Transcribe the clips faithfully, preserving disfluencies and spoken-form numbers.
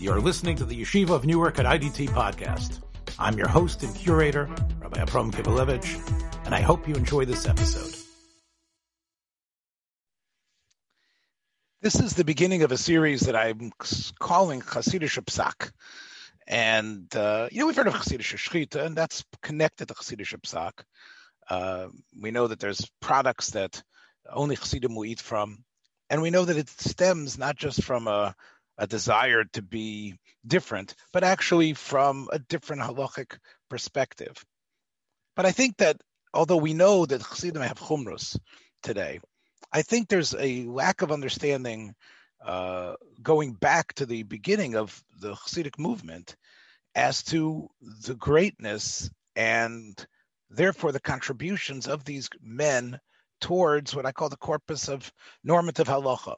You're listening to the Yeshiva of Newark at I D T podcast. I'm your host and curator, Rabbi Abram Kibalevich, and I hope you enjoy this episode. This is the beginning of a series that I'm calling Chassidish Psak. And, uh, you know, we've heard of Chassidish Shechita, and that's connected to Chassidish Psak. Uh, we know that there's products that only Chassidim will eat from, and we know that it stems not just from a a desire to be different, but actually from a different halachic perspective. But I think that although we know that Chassidim have chumrus today, I think there's a lack of understanding uh, going back to the beginning of the Chassidic movement as to the greatness and therefore the contributions of these men towards what I call the corpus of normative halacha.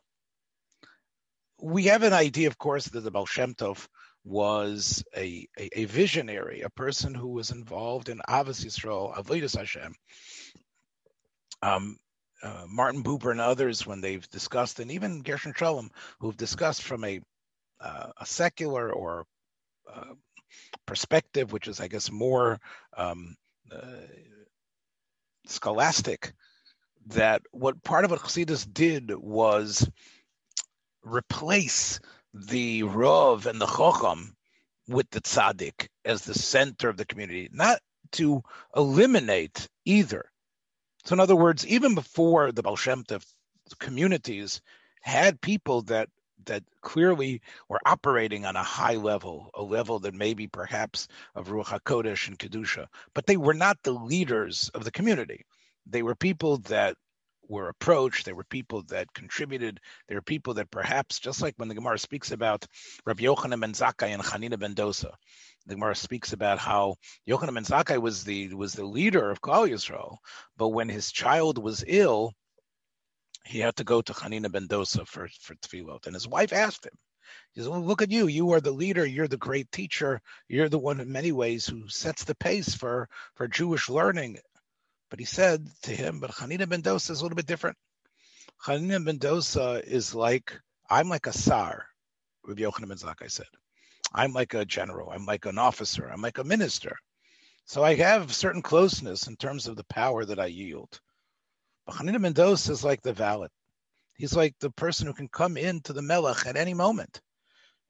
We have an idea, of course, that the Baal Shem Tov was a, a, a visionary, a person who was involved in Avos Yisrael, Avodas Hashem. Um, uh, Martin Buber and others, when they've discussed, and even Gershon Sholem, who've discussed from a, uh, a secular or uh, perspective, which is, I guess, more um, uh, scholastic, that what part of what Chassidus did was replace the Rav and the Chocham with the Tzaddik as the center of the community, not to eliminate either. So in other words, even before the Baal Shem Tov, communities had people that that clearly were operating on a high level, a level that maybe perhaps of Ruach HaKodesh and Kedusha, but they were not the leaders of the community. They were people that were approached, there were people that contributed, there were people that perhaps, just like when the Gemara speaks about Rabbi Yochanan ben Zakkai and Hanina ben Dosa, the Gemara speaks about how Yochanan ben Zakkai was the was the leader of Klal Yisrael, but when his child was ill, he had to go to Hanina ben Dosa for, for tefillot, and his wife asked him, he says, well, look at you, you are the leader, you're the great teacher, you're the one in many ways who sets the pace for, for Jewish learning. But he said to him, but Hanina ben Dosa is a little bit different. Hanina ben Dosa is like, I'm like a sar, Rabbi Yochanan ben Zakkai said. I'm like a general. I'm like an officer. I'm like a minister. So I have certain closeness in terms of the power that I yield. But Hanina ben Dosa is like the valet. He's like the person who can come into the melech at any moment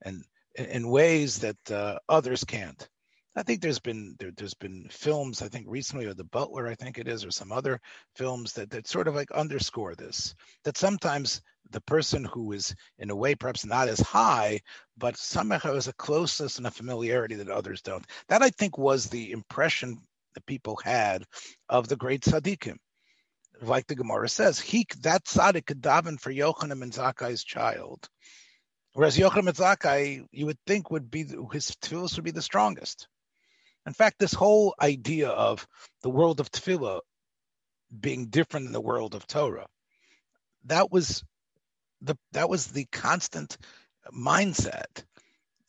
and in ways that uh, others can't. I think there's been there, there's been films, I think recently, or The Butler, I think it is, or some other films that, that sort of like underscore this, that sometimes the person who is in a way perhaps not as high, but somehow has a closeness and a familiarity that others don't. That, I think, was the impression that people had of the great tzaddikim. Like the Gemara says, he that tzaddik could daven for Yochanan ben Zakkai's child. Whereas Yochanan ben Zakkai, you would think, would be his tefillos would be the strongest. In fact, this whole idea of the world of tefillah being different than the world of Torah, that was the that was the constant mindset.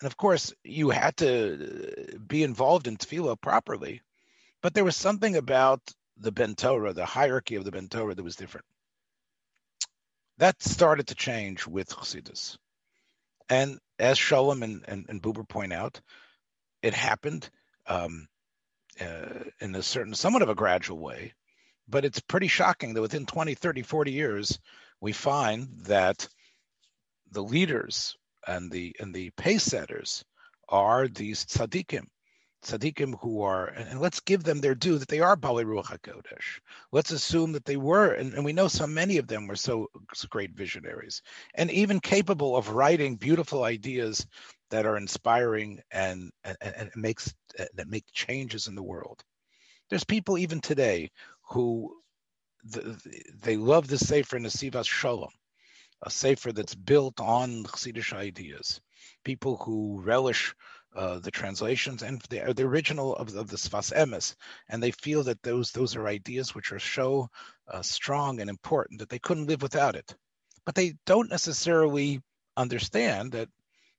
And of course, you had to be involved in tefillah properly, but there was something about the Ben Torah, the hierarchy of the Ben Torah, that was different. That started to change with Chassidus. And as Sholem and, and, and Buber point out, it happened um, uh, in a certain, somewhat of a gradual way, but it's pretty shocking that within twenty, thirty, forty years, we find that the leaders and the and the pace setters are these tzaddikim, tzaddikim who are, and, and let's give them their due, that they are Balei Ruach HaKodesh. Let's assume that they were, and, and we know so many of them were so great visionaries, and even capable of writing beautiful ideas that are inspiring and, and, and makes that make changes in the world. There's people even today who the, they love the Sefer Nesivas Sholem, a Sefer that's built on Chassidish ideas, people who relish Uh, the translations and the, the original of, of the Sfas Emes, and they feel that those those are ideas which are so uh, strong and important that they couldn't live without it. But they don't necessarily understand that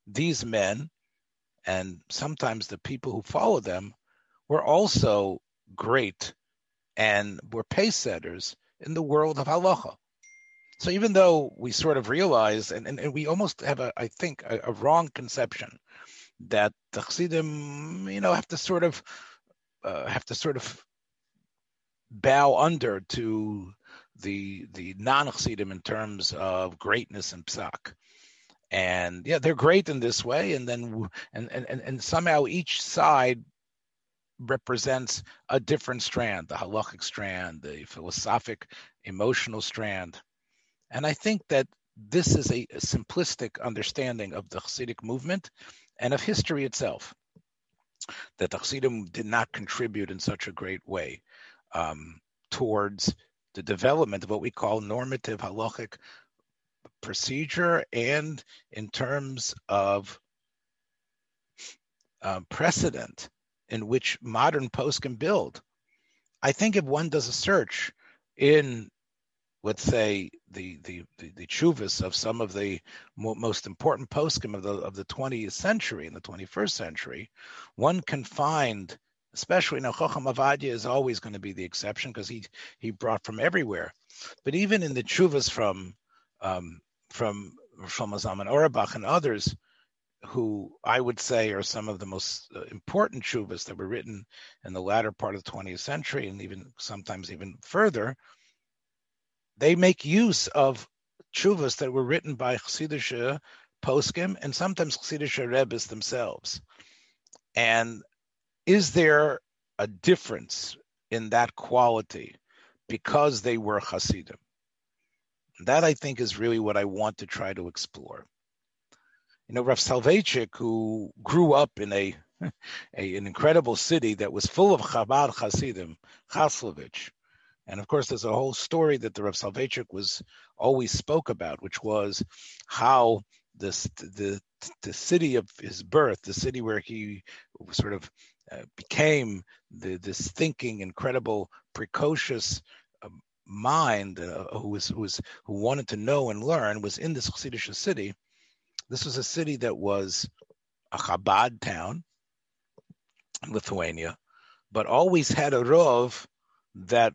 these men, and sometimes the people who follow them, were also great and were pace setters in the world of halacha. So even though we sort of realize, and, and, and we almost have, a, I think, a, a wrong conception that the Chassidim, you know, have to sort of uh, have to sort of bow under to the the non-Chassidim in terms of greatness and psak. And yeah, they're great in this way, and then and and and somehow each side represents a different strand: the halachic strand, the philosophic, emotional strand. And I think that this is a, a simplistic understanding of the Hasidic movement and of history itself, that the Hasidim did not contribute in such a great way um, towards the development of what we call normative halachic procedure, and in terms of uh, precedent in which modern posts can build. I think if one does a search in, let's say, the the the, the tshuvas of some of the mo- most important poskim of the of the twentieth century and the twenty-first century, one can find, especially now, Chocham Avadia is always going to be the exception because he he brought from everywhere, but even in the tshuvas from um, from Shlomo Zalman Auerbach and others, who I would say are some of the most important tshuvas that were written in the latter part of the twentieth century and even sometimes even further. They make use of tshuvas that were written by Chassidische poskim and sometimes Chassidische rebbes themselves. And is there a difference in that quality because they were Chassidim? That, I think, is really what I want to try to explore. You know, Rav Soloveitchik, who grew up in a, a an incredible city that was full of Chabad Chassidim, Chaslovich. And of course, there's a whole story that the Rav Soloveitchik was always spoke about, which was how this the the city of his birth, the city where he sort of uh, became the, this thinking, incredible, precocious uh, mind uh, who was who was who wanted to know and learn, was in this Chassidish city. This was a city that was a Chabad town in Lithuania, but always had a rov that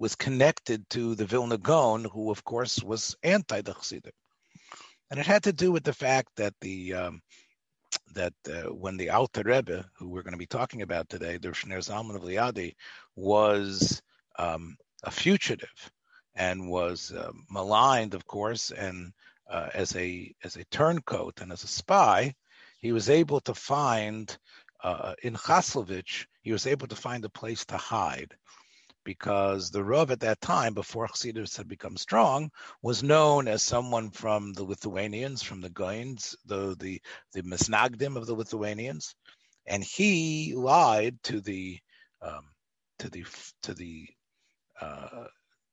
was connected to the Vilna Gaon, who, of course, was anti the Chassidim. And it had to do with the fact that the um, that uh, when the Alter Rebbe, who we're going to be talking about today, the Shneir Zalman of Liadi, was um, a fugitive and was uh, maligned, of course, and uh, as a as a turncoat and as a spy, he was able to find uh, in Chaslovich, he was able to find a place to hide, because the Rav at that time, before Chassidus had become strong, was known as someone from the Lithuanians, from the Goyins, the, the, the Misnagdim of the Lithuanians. And he lied to the um, to the to the uh,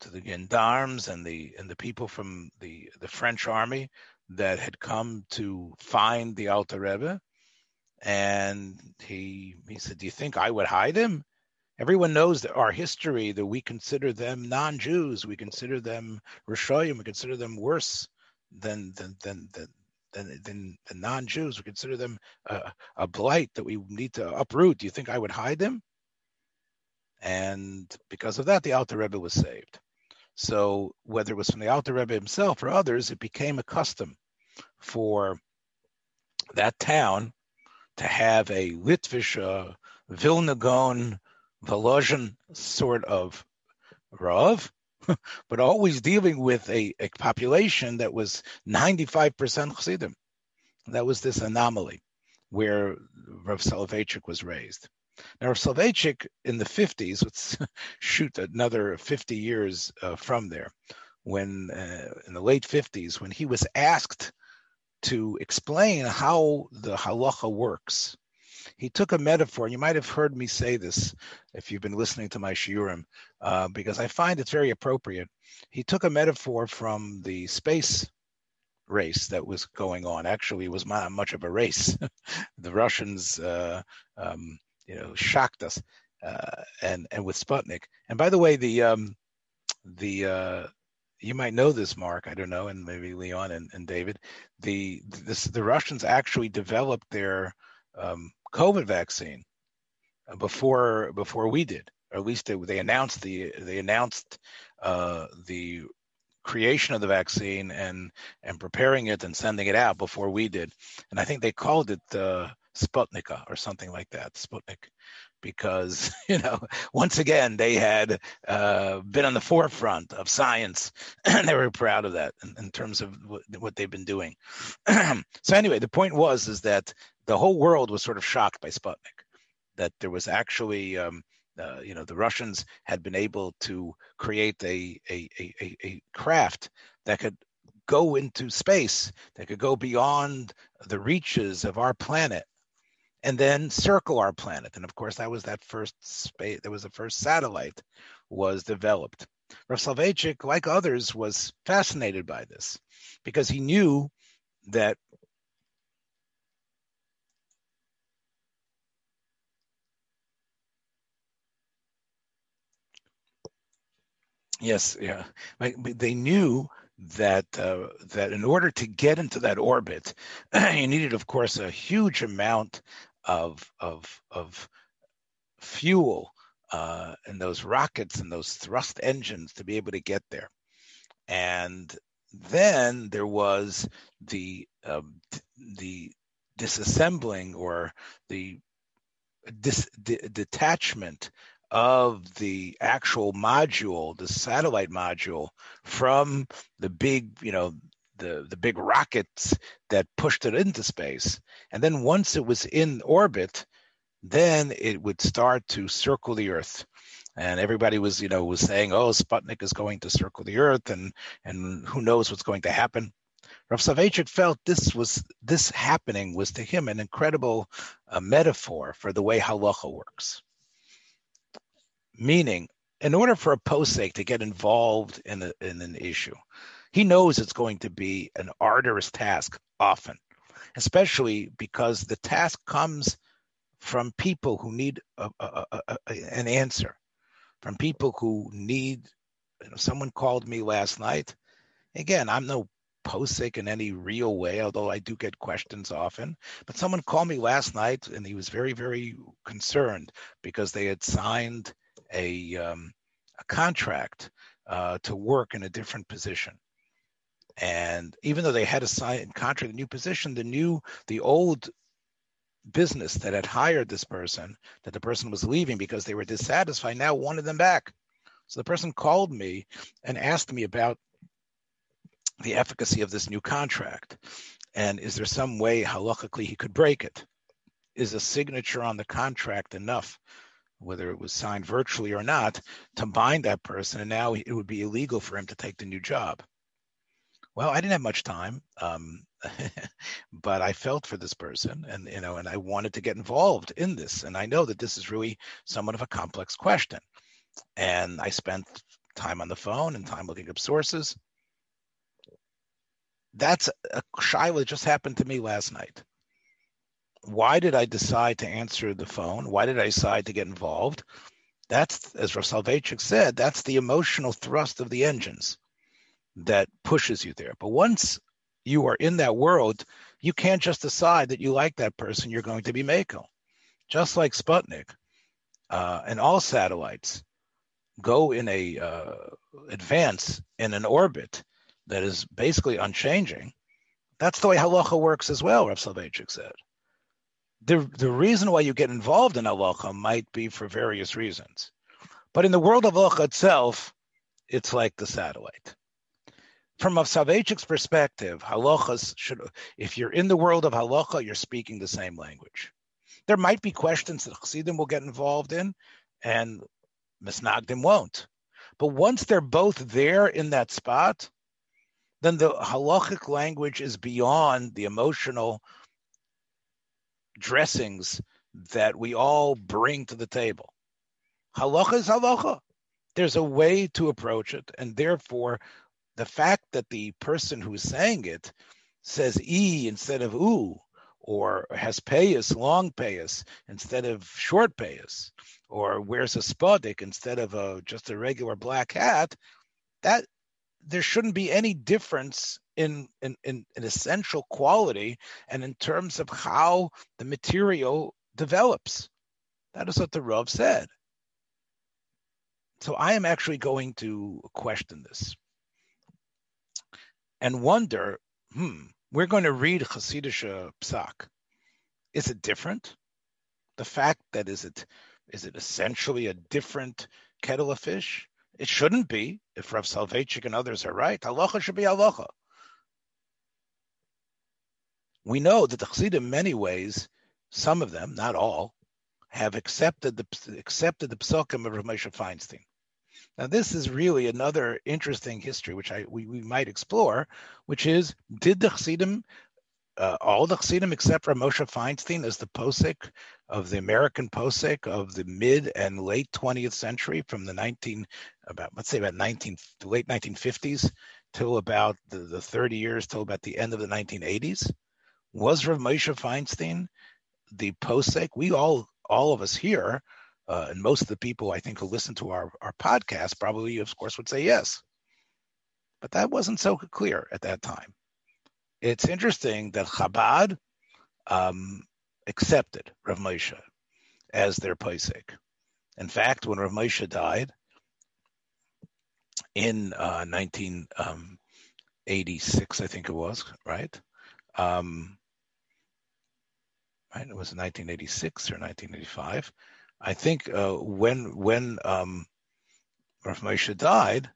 to the gendarmes and the and the people from the, the French army that had come to find the Alter Rebbe. And he he said, "Do you think I would hide him? Everyone knows that our history, that we consider them non-Jews, we consider them Rishoyim, we consider them worse than than than than, than, than the non-Jews. We consider them a, a blight that we need to uproot. Do you think I would hide them?" And because of that, the Alter Rebbe was saved. So whether it was from the Alter Rebbe himself or others, it became a custom for that town to have a Litvisha, Vilna Gaon, Volozhin sort of Rav, but always dealing with a, a population that was ninety-five percent Chassidim. That was this anomaly where Rav Soloveitchik was raised. Now, Rav Soloveitchik in the fifties, let's shoot another fifty years uh, from there, when uh, in the late fifties, when he was asked to explain how the halacha works, he took a metaphor. You might have heard me say this if you've been listening to my shiurim, uh, because I find it's very appropriate. He took a metaphor from the space race that was going on. Actually, it was not much of a race. The Russians, uh, um, you know, shocked us, uh, and and with Sputnik. And by the way, the um, the uh, you might know this, Mark. I don't know, and maybe Leon and, and David. The this the Russians actually developed their um, COVID vaccine before before we did, or at least they, they announced the they announced uh, the creation of the vaccine and and preparing it and sending it out before we did. And I think they called it uh, Sputnika or something like that, Sputnik, because, you know, once again, they had uh, been on the forefront of science, and they were proud of that in, in terms of w- what they've been doing. So anyway, the point was is that the whole world was sort of shocked by Sputnik, that there was actually, um, uh, you know, the Russians had been able to create a, a, a, a craft that could go into space, that could go beyond the reaches of our planet, and then circle our planet. And of course, that was that first space, that was the first satellite was developed. Rav Soloveitchik, like others, was fascinated by this because he knew that Yes, yeah. Like, they knew that uh, that in order to get into that orbit, you needed, of course, a huge amount of of of fuel uh, in those rockets and those thrust engines to be able to get there. And then there was the uh, the disassembling or the dis- d- detachment. Of the actual module, the satellite module, from the big, you know, the, the big rockets that pushed it into space. And then once it was in orbit, then it would start to circle the Earth. And everybody was, you know, was saying, oh, Sputnik is going to circle the Earth, and and who knows what's going to happen. Rav Soloveitchik felt this was this happening was to him an incredible uh, metaphor for the way halacha works. Meaning, in order for a posek to get involved in, a, in an issue, he knows it's going to be an arduous task often, especially because the task comes from people who need a, a, a, a, an answer, from people who need, you know, someone called me last night. Again, I'm no posek in any real way, although I do get questions often, but someone called me last night and he was very, very concerned because they had signed A, um, a contract uh, to work in a different position, and even though they had a signed contract, a new position, the new, the old business that had hired this person, that the person was leaving because they were dissatisfied, now wanted them back. So the person called me and asked me about the efficacy of this new contract, and is there some way halachically he could break it? Is a signature on the contract enough, whether it was signed virtually or not, to bind that person, and now it would be illegal for him to take the new job? Well, I didn't have much time, um, but I felt for this person, and you know, and I wanted to get involved in this, and I know that this is really somewhat of a complex question, and I spent time on the phone and time looking up sources. That's a shaila that just happened to me last night. Why did I decide to answer the phone? Why did I decide to get involved? That's, as Rav Soloveitchik said, that's the emotional thrust of the engines that pushes you there. But once you are in that world, you can't just decide that you like that person, you're going to be Mekel. Just like Sputnik uh, and all satellites go in a uh, advance in an orbit that is basically unchanging. That's the way halacha works as well, Rav Soloveitchik said. The the reason why you get involved in halacha might be for various reasons. But in the world of halacha itself, it's like the satellite. From a Soloveitchik's perspective, halachas should, if you're in the world of halacha, you're speaking the same language. There might be questions that Chassidim will get involved in and Misnagdim won't. But once they're both there in that spot, then the halachic language is beyond the emotional dressings that we all bring to the table. Halacha is halacha. There's a way to approach it, and therefore, the fact that the person who is saying it says e instead of u, or has payas, long payas, instead of short payas, or wears a spodek instead of a, just a regular black hat, that there shouldn't be any difference in an in, in essential quality and in terms of how the material develops. That is what the Rav said. So I am actually going to question this. and wonder, hmm, we're going to read Hasidic Psak. Is it different? The fact that is it is it essentially a different kettle of fish? It shouldn't be. If Rav Salvechik and others are right, halacha should be halacha. We know that the Chassidim, in many ways, some of them, not all, have accepted the accepted the Pesukim of Rav Moshe Feinstein. Now, this is really another interesting history, which I we, we might explore, which is, did the Chassidim, uh, all the Chassidim except Rav Moshe Feinstein as the posek of the American posek of the mid and late twentieth century, from the nineteen about let's say about nineteen the late nineteen fifties till about the, the thirty years till about the end of the nineteen eighties. Was Rav Moshe Feinstein the posek? We all, all of us here, uh, and most of the people I think who listen to our, our podcast probably, of course, would say yes. But that wasn't so clear at that time. It's interesting that Chabad um, accepted Rav Moshe as their posek. In fact, when Rav Moshe died in uh, nineteen eighty-six, I think it was, right? Um, It was nineteen eighty-six or nineteen eighty-five. I think uh, when when um, Rav Moshe died,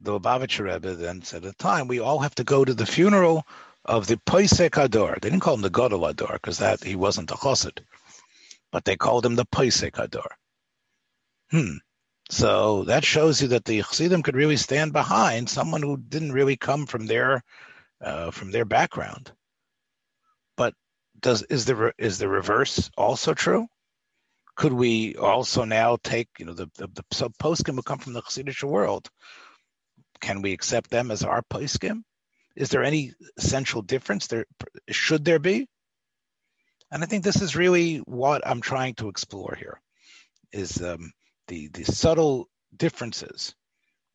the Lubavitcher Rebbe then said at the time, we all have to go to the funeral of the Posek Ador. They didn't call him the Gadol Ador because that he wasn't a Chassid, but they called him the Posek Ador. Hmm. So that shows you that the Chassidim could really stand behind someone who didn't really come from their uh, from their background. Does is the is the reverse also true? Could we also now take, you know, the the, the so poskim who come from the Hasidic world? Can we accept them as our poskim? Is there any essential difference? There should there be? And I think this is really what I'm trying to explore here, is um, the the subtle differences,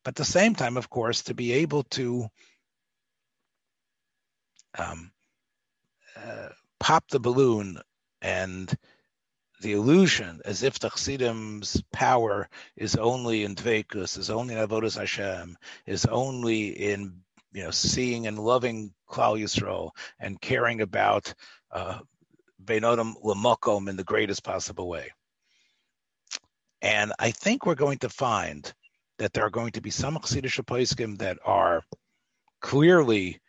but at the same time, of course, to be able to um. Uh, pop the balloon and the illusion as if the Chassidim's power is only in Dveikus, is only in Avodas Hashem, is only in, you know, seeing and loving Klal Yisrael and caring about uh, Bein Adam L'Makom in the greatest possible way. And I think we're going to find that there are going to be some Chassidic poskim that are clearly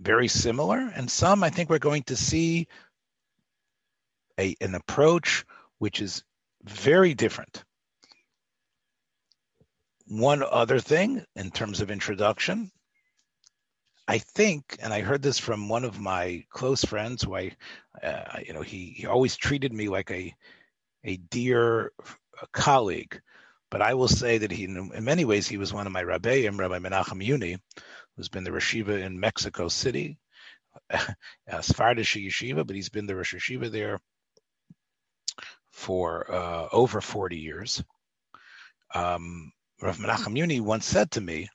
very similar, and some I think we're going to see a, an approach which is very different. One other thing in terms of introduction, I think, and I heard this from one of my close friends, who I, uh, you know, he, he always treated me like a a dear colleague, but I will say that he, in many ways, he was one of my rabbeim, Rabbi Menachem Uni, who's been the Yeshiva in Mexico City, uh, Sfardish Yeshiva, but he's been the Rosh Yeshiva there for uh, over forty years. Um, Rav Menachem Uni once said to me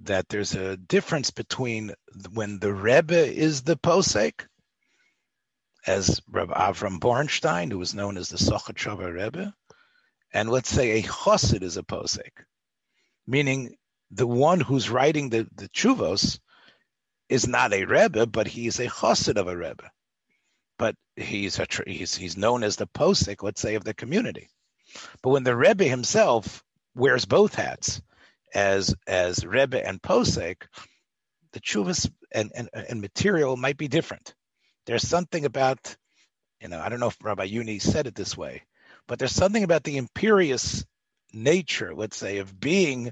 that there's a difference between when the Rebbe is the posek, as Rav Avram Bornstein, who was known as the Sochet Shaveh Rebbe, and let's say a chassid is a posek, meaning the one who's writing the, the Tshuvos is not a Rebbe, but he is a chassid of a Rebbe. But he's a he's he's known as the posek, let's say, of the community. But when the Rebbe himself wears both hats, as as Rebbe and posek, the Tshuvos and, and and material might be different. There's something about, you know, I don't know if Rabbi Uni said it this way, but there's something about the imperious nature, let's say, of being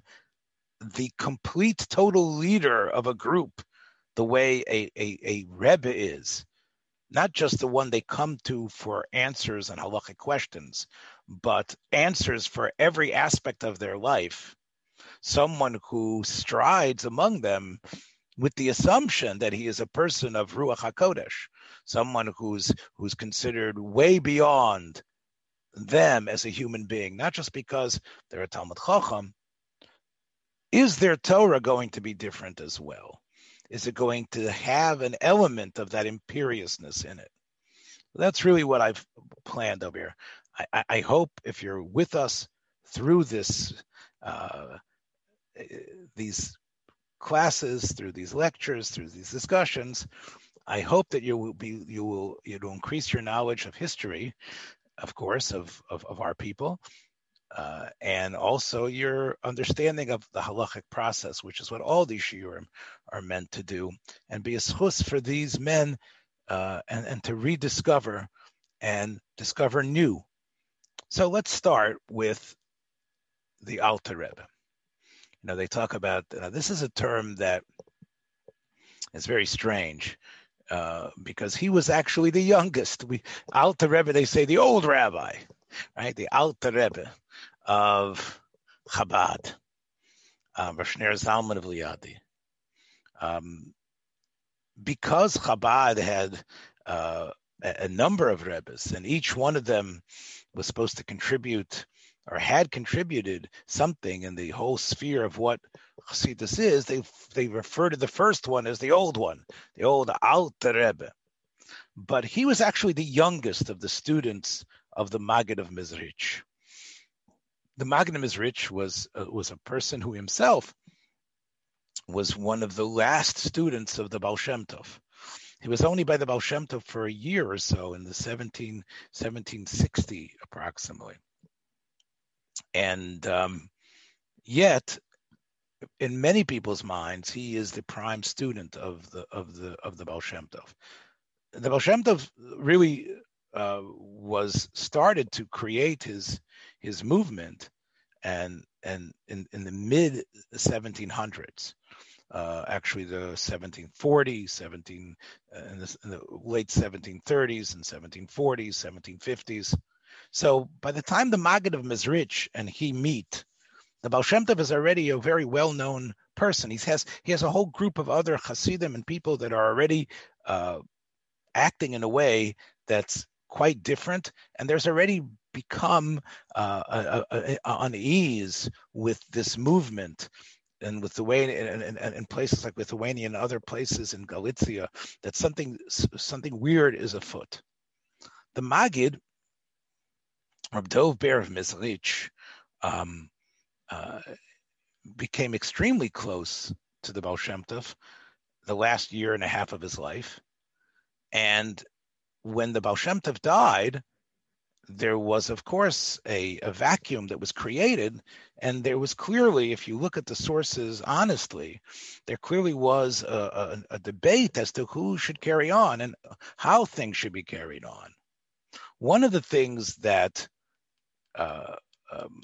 the complete total leader of a group, the way a, a, a Rebbe is, not just the one they come to for answers and halachic questions, but answers for every aspect of their life, someone who strides among them with the assumption that he is a person of Ruach HaKodesh, someone who's who's considered way beyond them as a human being, not just because they're a Talmud Chacham. Is their Torah going to be different as well? Is it going to have an element of that imperiousness in it? That's really what I've planned over here. I, I hope if you're with us through this, uh, these classes, through these lectures, through these discussions, I hope that you will be, you will, you will increase your knowledge of history, of course, of, of, of our people, uh, and also your understanding of the halachic process, which is what all these shiurim are meant to do, and be a schus for these men, uh, and, and to rediscover and discover new. So let's start with the Alter Rebbe. You know, they talk about, uh, this is a term that is very strange, uh, because he was actually the youngest. We Alter Rebbe, they say the old rabbi, right? The Alter Rebbe of Chabad, um, Rav Shneir Zalman of Liadi. Um, because Chabad had uh, a number of Rebbes, and each one of them was supposed to contribute or had contributed something in the whole sphere of what Chassidus is, they they refer to the first one as the old one, the old Alter Rebbe. But he was actually the youngest of the students of the Maggid of Mizrich. The Maggid of Mizrich was, uh, was a person who himself was one of the last students of the Baal Shem Tov. He was only by the Baal Shem Tov for a year or so in the seventeen, seventeen sixty approximately. And um, yet, in many people's minds, he is the prime student of the of the of the Baal Shem Tov. The Baal Shem Tov really uh, was started to create his his movement, and and in, in the mid seventeen hundreds, uh, actually the seventeen forties, seventeen uh, in, the, in the late seventeen thirties and seventeen forties, seventeen fifties. So by the time the Maggid of Mizrich and he meet, the Baal Shem Tov is already a very well-known person. He has he has a whole group of other Hasidim and people that are already uh, acting in a way that's quite different, and there's already become uh, a, a, a, an ease with this movement. And with the way, and, and, and places like Lithuania and other places in Galicia, that something something weird is afoot. The Maggid, Reb Dov Ber of Mizrich, um, uh, became extremely close to the Baal Shem Tov the last year and a half of his life. And when the Baal Shem Tov died, there was, of course, a, a vacuum that was created. And there was clearly, if you look at the sources honestly, there clearly was a, a, a debate as to who should carry on and how things should be carried on. One of the things that Uh, um,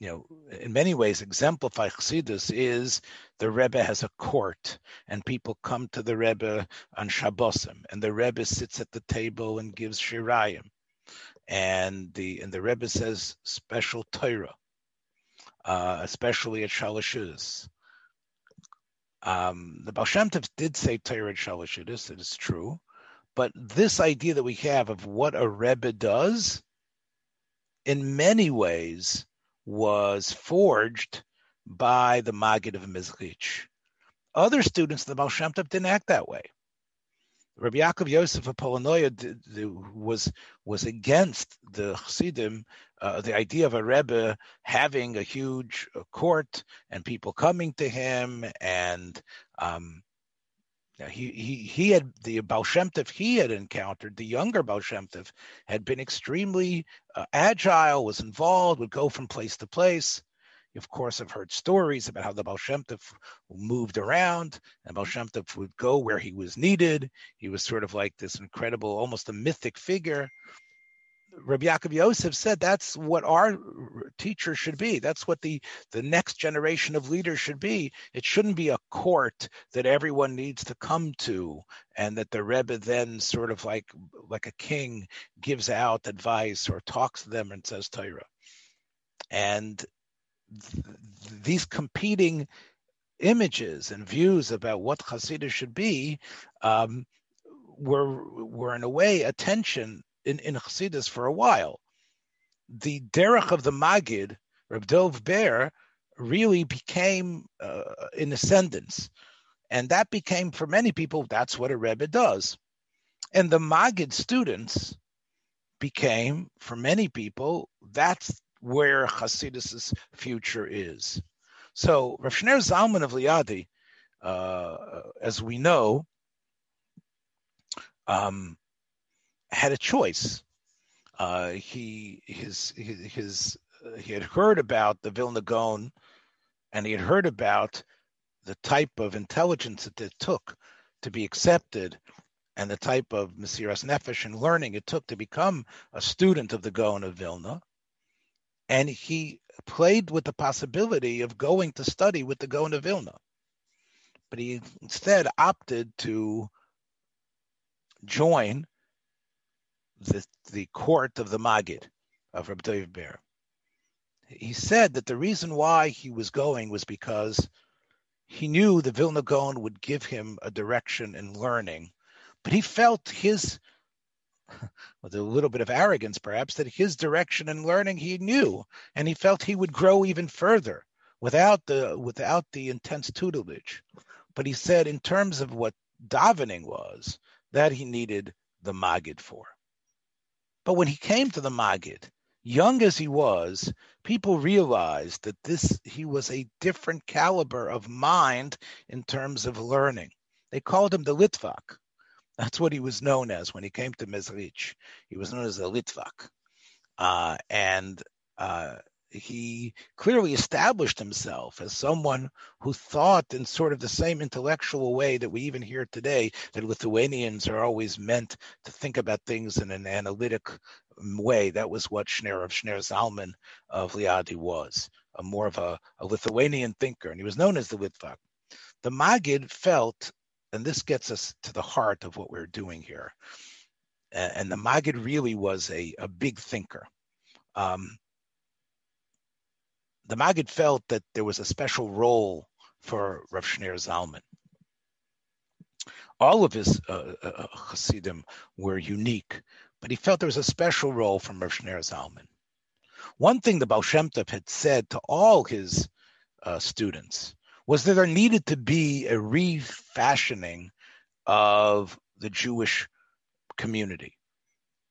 you know, in many ways exemplify Chassidus is the Rebbe has a court, and people come to the Rebbe on Shabbosim, and the Rebbe sits at the table and gives Shirayim, and the and the Rebbe says special Torah, uh, especially at Shalashidus. Um, the Baal Shem Tov did say Torah at Shalashidus, it is true, but this idea that we have of what a Rebbe does, in many ways, was forged by the Maggid of Mizrich. Other students of the Baal Shem Tov didn't act that way. Rabbi Yaakov Yosef of Polonnoye did, did, was was against the Chassidim, uh, the idea of a Rebbe having a huge court and people coming to him, and um, he he he had the Baal Shem Tov he had encountered, the younger Baal Shem Tov, had been extremely uh, agile, was involved, would go from place to place. You, of course, have heard stories about how the Baal Shem Tov moved around, and Baal Shem Tov would go where he was needed. He was sort of like this incredible, almost a mythic figure. Rabbi Yaakov Yosef said that's what our teacher should be. That's what the, the next generation of leaders should be. It shouldn't be a court that everyone needs to come to, and that the Rebbe then sort of like like a king gives out advice or talks to them and says Torah. And th- these competing images and views about what Chassidus should be um, were were in a way a tension in, in Chassidus for a while. The derech of the Maggid, Reb Dov Ber, really became uh, in ascendance. And that became, for many people, that's what a Rebbe does. And the Maggid students became, for many people, that's where Chassidus' future is. So Rav Shneir Zalman of Liadi, uh, as we know, um, had a choice. Uh, he his his, his uh, he had heard about the Vilna Gaon, and he had heard about the type of intelligence that it took to be accepted, and the type of Mesiras Nefesh and learning it took to become a student of the Gaon of Vilna. And he played with the possibility of going to study with the Gaon of Vilna. But he instead opted to join the, the court of the Maggid, of Reb Dov Ber. He said that the reason why he was going was because he knew the Vilna Gaon would give him a direction in learning, but he felt his, with a little bit of arrogance perhaps, that his direction in learning he knew, and he felt he would grow even further without the without the intense tutelage. But he said in terms of what davening was, that he needed the Maggid for. But when he came to the Maggid, young as he was, people realized that this he was a different caliber of mind in terms of learning. They called him the Litvak. That's what he was known as when he came to Mezrich. He was known as the Litvak. Uh, and uh, he clearly established himself as someone who thought in sort of the same intellectual way that we even hear today, that Lithuanians are always meant to think about things in an analytic way. That was what Schneer of Schneer Zalman of Liadi was, a more of a, a Lithuanian thinker, and he was known as the Litvak. The Maggid felt, and this gets us to the heart of what we're doing here, and the Maggid really was a, a big thinker. Um, the Maggid felt that there was a special role for Rav Schneer Zalman. All of his uh, uh, Hasidim were unique, but he felt there was a special role from Rav Schneer Zalman. One thing the Baal Shem Tov had said to all his uh, students was that there needed to be a refashioning of the Jewish community.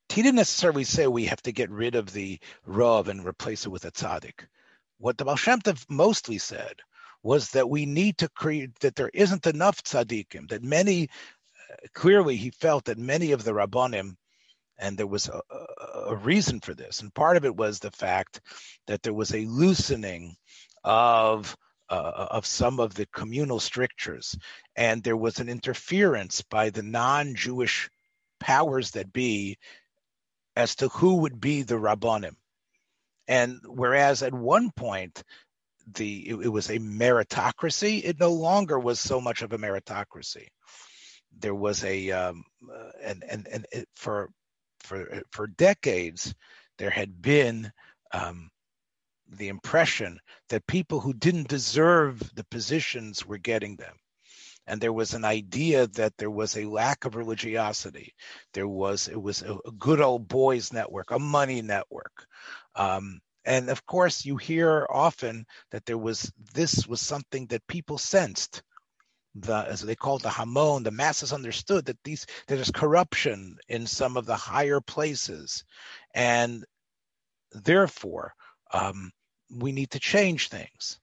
He didn't necessarily say we have to get rid of the Rav and replace it with a Tzaddik. What the Baal Shem Tov mostly said was that we need to create, that there isn't enough Tzaddikim, that many, uh, clearly he felt that many of the Rabbanim, and there was a, a reason for this, and part of it was the fact that there was a loosening of Uh, of some of the communal strictures, and there was an interference by the non-Jewish powers that be as to who would be the Rabbanim. And whereas at one point the it, it was a meritocracy, it no longer was so much of a meritocracy. There was a um, uh, and and and it, for for for decades there had been um, the impression that people who didn't deserve the positions were getting them. And there was an idea that there was a lack of religiosity. There was, it was a, a good old boys network, a money network. Um, and of course you hear often that there was, this was something that people sensed. The, as they called the Hamon, the masses understood that these, there is corruption in some of the higher places. And therefore, Um, we need to change things.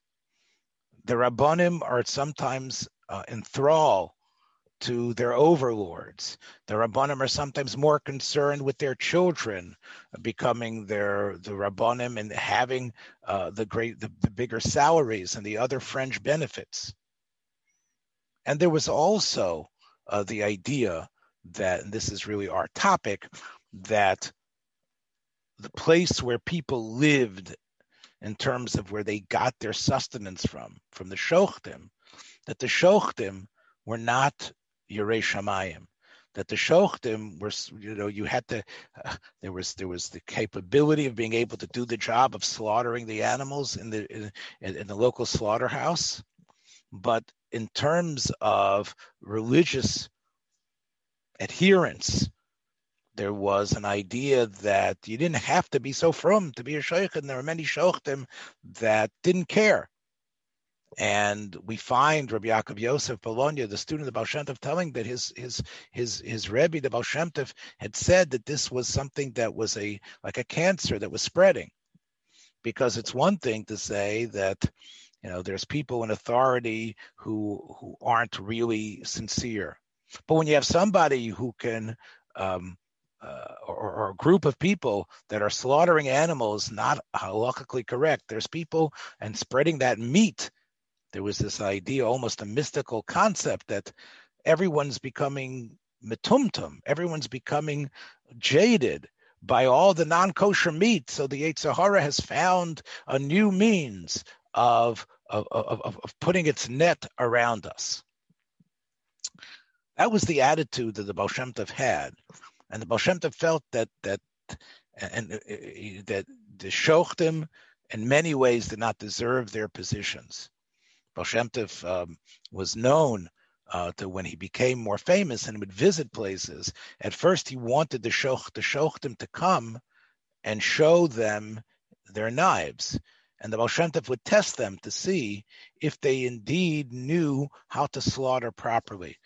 The Rabbanim are sometimes uh, in thrall to their overlords. The Rabbanim are sometimes more concerned with their children becoming their the Rabbanim and having uh, the great the, the bigger salaries and the other fringe benefits. And there was also uh, the idea that, and this is really our topic, that the place where people lived in terms of where they got their sustenance from, from the shochtim, that the shochtim were not Yerei Shamayim, that the shochtim were, you know, you had to, uh, there was there was the capability of being able to do the job of slaughtering the animals in the in, in the local slaughterhouse, but in terms of religious adherence, there was an idea that you didn't have to be so frum to be a shoich, and there were many shochtim that didn't care. And we find Rabbi Yaakov Yosef Bologna, the student of Baal Shem Tov, telling that his his his his Rebbe, the Baal Shem Tov, had said that this was something that was a like a cancer that was spreading, because it's one thing to say that You know, there's people in authority who who aren't really sincere. But when you have somebody who can, um, uh, or, or a group of people that are slaughtering animals not halakhically correct, there's people and spreading that meat. There was this idea, almost a mystical concept, that everyone's becoming metumtum, everyone's becoming jaded by all the non-kosher meat. So the Yetzer Hara has found a new means of, of, of, of putting its net around us. That was the attitude that the Baal Shem Tov had. And the Baal Shem Tov felt that that and that the Shochtim in many ways did not deserve their positions. Baal Shem Tov um, was known uh, to, when he became more famous and would visit places, at first he wanted the, shoch, the Shochtim to come and show them their knives. And the Baal Shem Tov would test them to see if they indeed knew how to slaughter properly.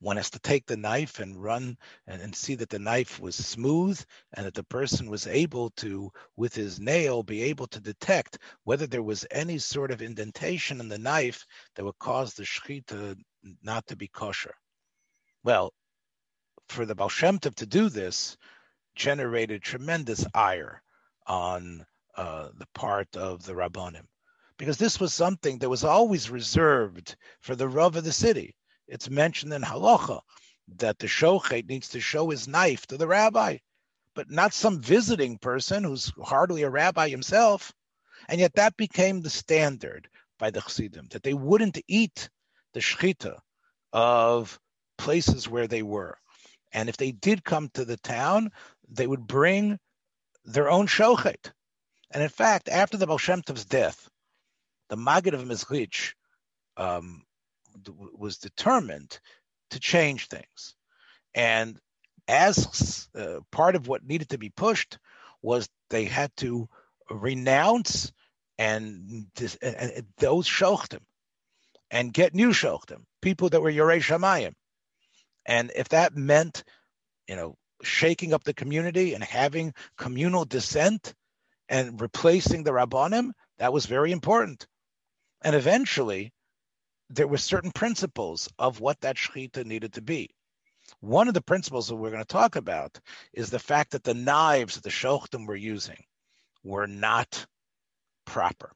One has to take the knife and run and, and see that the knife was smooth and that the person was able to, with his nail, be able to detect whether there was any sort of indentation in the knife that would cause the shechita not to be kosher. Well, for the Baal Shem Tov to do this generated tremendous ire on uh, the part of the Rabbanim, because this was something that was always reserved for the Rav of the city. It's mentioned in halacha that the shochet needs to show his knife to the rabbi, but not some visiting person who's hardly a rabbi himself. And yet that became the standard by the Chassidim, that they wouldn't eat the shechita of places where they were. And if they did come to the town, they would bring their own shochet. And in fact, after the Baal Shem Tov's death, the Maggid of Mezritch, um was determined to change things. And as uh, part of what needed to be pushed was they had to renounce and, dis- and those shochtim and get new shochtim, people that were Yorei Shamayim. And if that meant, you know, shaking up the community and having communal dissent and replacing the Rabbanim, that was very important. And eventually, there were certain principles of what that shechita needed to be. One of the principles that we're going to talk about is the fact that the knives that the shochtim were using were not proper.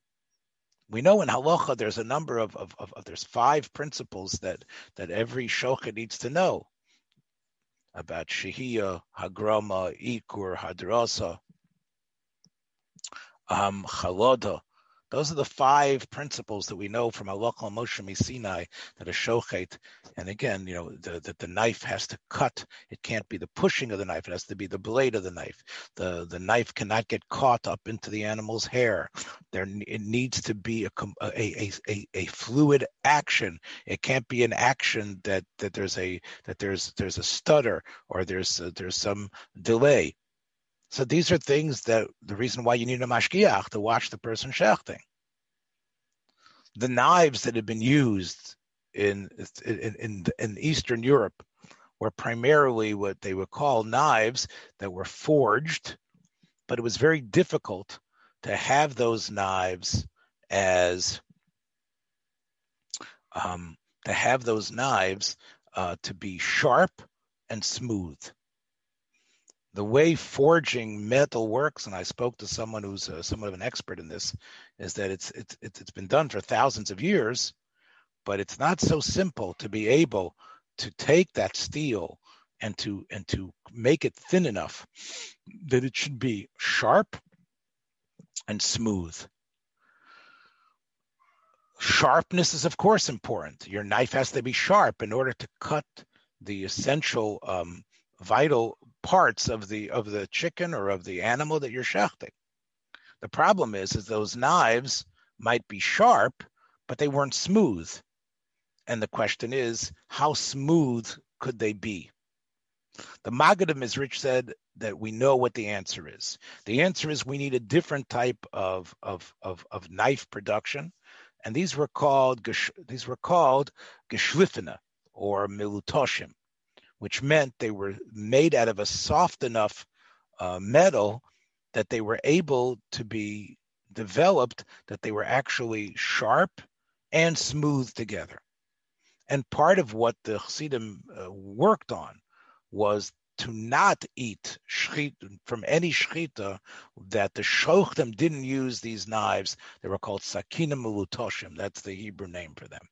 We know in halacha there's a number of, of, of, of there's five principles that, that every shochet needs to know about: shehiyah, hagrama, ikur, hadrasa, um, chaloda. Those are the five principles that we know from Halakha Moshe Misinai that a shochet, and again, you know, that the, the knife has to cut. It can't be the pushing of the knife. It has to be the blade of the knife. The the knife cannot get caught up into the animal's hair. There, it needs to be a a a, a fluid action. It can't be an action that, that there's a that there's there's a stutter or there's uh, there's some delay. So these are things that the reason why you need a mashgiach to watch the person shechting. The knives that had been used in, in in in Eastern Europe were primarily what they would call knives that were forged, but it was very difficult to have those knives as um, to have those knives uh, to be sharp and smooth. The way forging metal works, and I spoke to someone who's uh, somewhat of an expert in this, is that it's, it's it's it's been done for thousands of years, but it's not so simple to be able to take that steel and to and to make it thin enough that it should be sharp and smooth. Sharpness is of course important. Your knife has to be sharp in order to cut the essential um, vital parts of the of the chicken or of the animal that you're shechting. The problem is, is those knives might be sharp, but they weren't smooth. And the question is, how smooth could they be? The Maggid of Mezritch said that we know what the answer is. The answer is we need a different type of of of, of knife production, and these were called these were called geschliffene or milutoshim, which meant they were made out of a soft enough uh, metal that they were able to be developed that they were actually sharp and smooth together. And part of what the Chassidim uh, worked on was to not eat shchit, from any shchita, that the shochtim didn't use these knives. They were called sakinim melutoshim. That's the Hebrew name for them.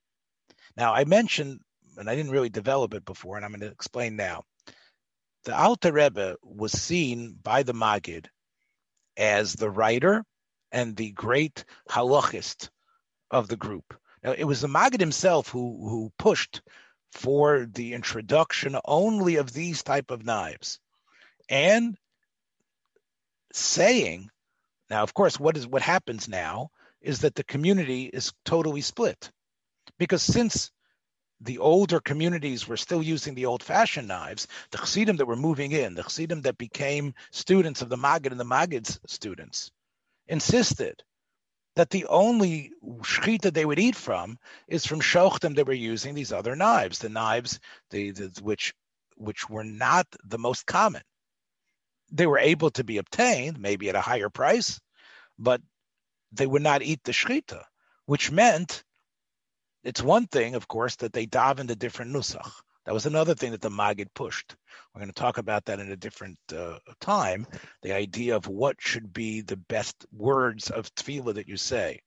Now, I mentioned, and I didn't really develop it before, and I'm going to explain now. The Alter Rebbe was seen by the Maggid as the writer and the great halachist of the group. Now, it was the Maggid himself who, who pushed for the introduction only of these type of knives, and saying, now, of course, what is what happens now is that the community is totally split, because since the older communities were still using the old-fashioned knives, the Chassidim that were moving in, the Chassidim that became students of the Maggid and the Maggid's students, insisted that the only shechita they would eat from is from shochtim that were using these other knives, the knives the, the, which which were not the most common. They were able to be obtained, maybe at a higher price, but they would not eat the shechita, which meant it's one thing, of course, that they davened a different nusach. That was another thing that the Maggid pushed. We're going to talk about that in a different uh, time, the idea of what should be the best words of tefillah that you say.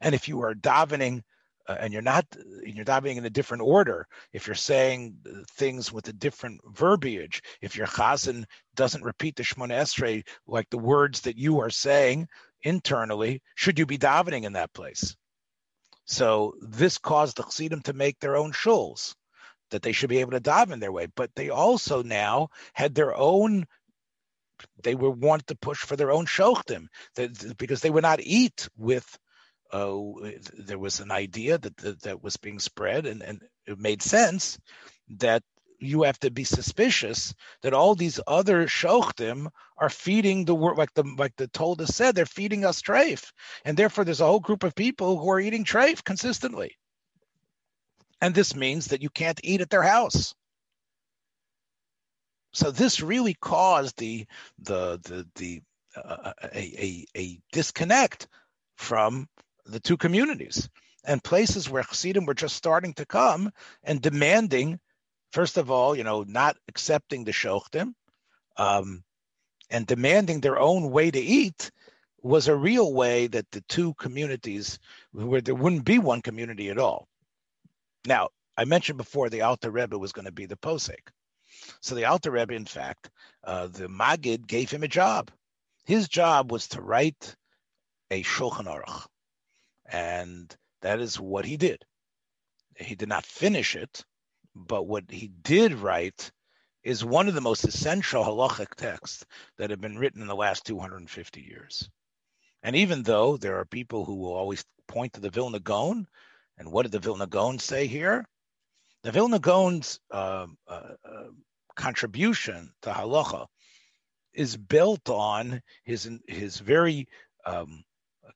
And if you are davening uh, and you're not, you're davening in a different order, if you're saying things with a different verbiage, if your chazan doesn't repeat the Shmona Esrei like the words that you are saying internally, should you be davening in that place? So this caused the Chassidim to make their own shuls, that they should be able to daven their way. But they also now had their own, they were want to push for their own shochtim, that, because they would not eat with, uh, there was an idea that, that, that was being spread, and, and it made sense that you have to be suspicious that all these other shochtim are feeding the world, like the like the Tolda said, they're feeding us treif, and therefore there's a whole group of people who are eating treif consistently, and this means that you can't eat at their house. So this really caused the the the the uh, a, a a disconnect from the two communities, and places where Chassidim were just starting to come and demanding. First of all, you know, not accepting the shochtim um, and demanding their own way to eat was a real way that the two communities, where there wouldn't be one community at all. Now, I mentioned before the Alter Rebbe was going to be the posek. So the Alter Rebbe, in fact, uh, the Maggid gave him a job. His job was to write a Shulchan Aruch, and that is what he did. He did not finish it, but what he did write is one of the most essential halachic texts that have been written in the last two hundred fifty years. And even though there are people who will always point to the Vilna Gaon, and what did the Vilna Gaon say here? The Vilna Gaon's uh, uh, uh, contribution to halacha is built on his, his very um,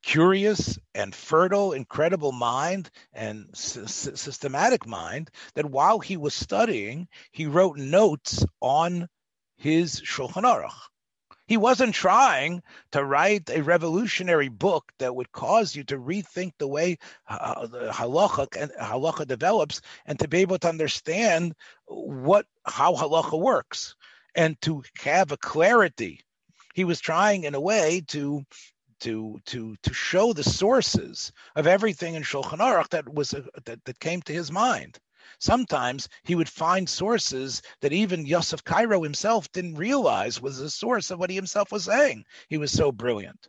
curious and fertile, incredible mind and s- systematic mind, that while he was studying, he wrote notes on his Shulchan Aruch. He wasn't trying to write a revolutionary book that would cause you to rethink the way uh, the halacha, and, halacha develops, and to be able to understand what how halacha works and to have a clarity. He was trying, in a way, to to to to show the sources of everything in Shulchan Aruch that was a, that, that came to his mind. Sometimes he would find sources that even Yosef Cairo himself didn't realize was the source of what he himself was saying. He was so brilliant.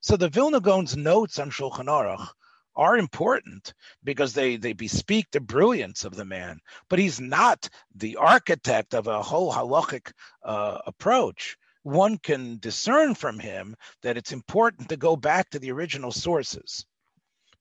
So the Vilna Gaon's notes on Shulchan Aruch are important because they, they bespeak the brilliance of the man, but he's not the architect of a whole halachic uh, approach. One can discern from him that it's important to go back to the original sources.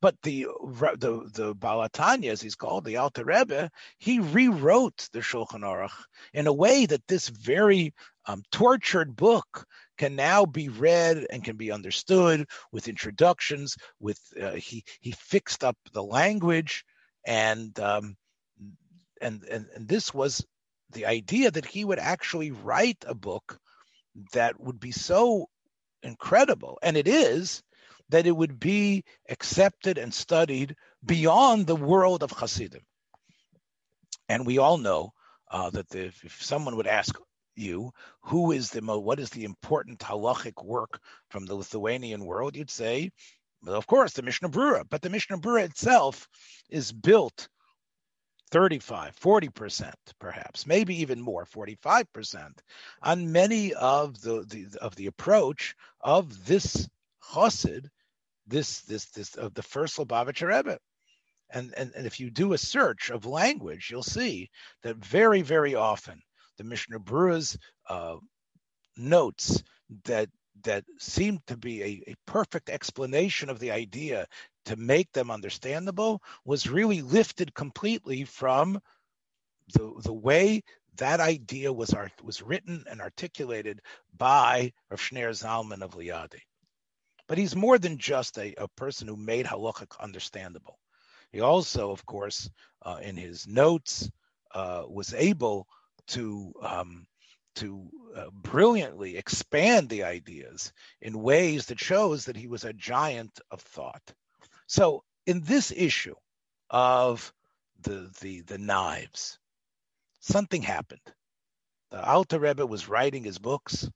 But the the, the Baal HaTanya, as he's called, the Alter Rebbe, he rewrote the Shulchan Aruch in a way that this very um, tortured book can now be read and can be understood with introductions. With uh, he he fixed up the language, and um, and and and this was the idea that he would actually write a book that would be so incredible, and it is, that it would be accepted and studied beyond the world of Hasidim. And we all know uh, that the, if someone would ask you, who is the mo- what is the important halachic work from the Lithuanian world, you'd say, well, of course, the Mishnah Brura. But the Mishnah Brura itself is built thirty-five, forty percent, perhaps, maybe even more, forty-five percent, on many of the, the of the approach of this chassid, this this this of the first Lubavitcher Rebbe. And, and and if you do a search of language, you'll see that very, very often the Mishnah Brura's uh, notes that that seem to be a, a perfect explanation of the idea to make them understandable was really lifted completely from the the way that idea was art, was written and articulated by Rav Shneir Zalman of Liadi. But he's more than just a, a person who made halachic understandable. He also, of course, uh, in his notes, uh, was able to um, to uh, brilliantly expand the ideas in ways that shows that he was a giant of thought. So in this issue of the the, the knives, something happened. The Alter Rebbe was writing his books,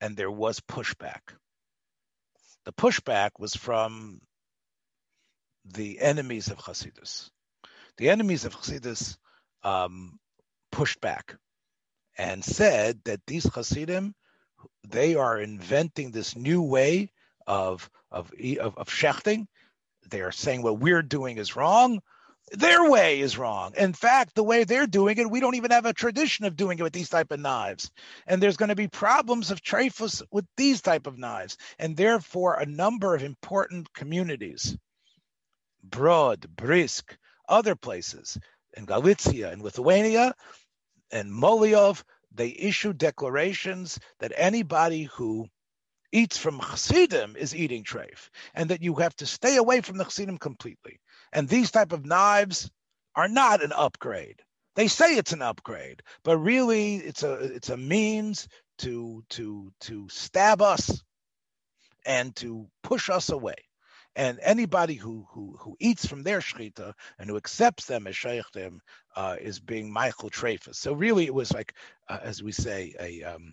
and there was pushback. The pushback was from the enemies of Hasidus. The enemies of Hasidus um, pushed back and said that these Hasidim, they are inventing this new way of of of, of shechting. They are saying what we're doing is wrong. Their way is wrong. In fact, the way they're doing it, we don't even have a tradition of doing it with these type of knives. And there's going to be problems of treifus with these type of knives. And therefore, a number of important communities, Brod, Brisk, other places, in Galicia, in Lithuania, and Moliov, they issue declarations that anybody who eats from Chassidim is eating treif, and that you have to stay away from the Chassidim completely. And these type of knives are not an upgrade. They say it's an upgrade, but really it's a it's a means to to to stab us and to push us away. And anybody who who who eats from their shechita and who accepts them as sheich them uh, is being Michael treifus. So really, it was like, uh, as we say, a um,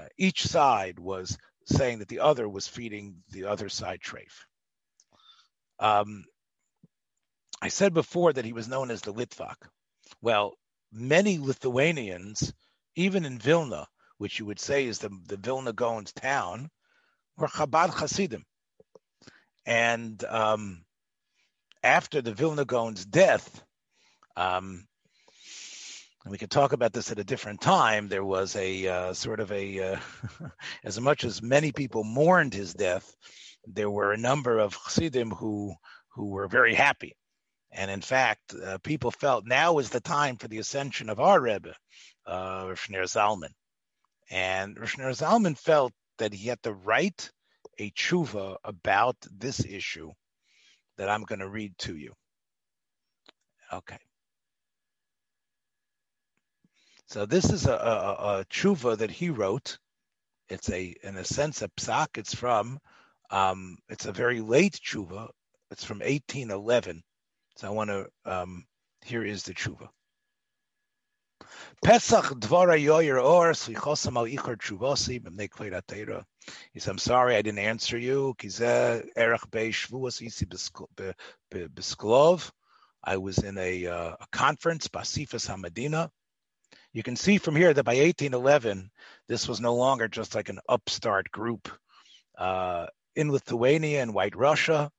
uh, each side was saying that the other was feeding the other side treif. Um, I said before that he was known as the Litvak. Well, many Lithuanians, even in Vilna, which you would say is the, the Vilna Gaon's town, were Chabad Hasidim. And um, after the Vilna Gaon's death, um, and we could talk about this at a different time, there was a uh, sort of a, uh, as much as many people mourned his death, there were a number of Chassidim who who were very happy. And in fact, uh, people felt now is the time for the ascension of our Rebbe, uh, Rav Shneir Zalman. And Rav Shneir Zalman felt that he had to write a tshuva about this issue that I'm going to read to you. Okay. So this is a, a, a tshuva that he wrote. It's a, in a sense, a psak. It's from, um, it's a very late tshuva. It's from eighteen eleven. So I want to, um, here is the tshuva. Pesach dvara yoyer or slichosam al ichor tshuvosi b'mnei klei atayra. He says, I'm sorry I didn't answer you. Kizeh erach bei shvuos isi b'sklov. I was in a, uh, a conference, Basifas Hamadina. You can see from here that by eighteen eleven, this was no longer just like an upstart group. Uh, in Lithuania and White Russia,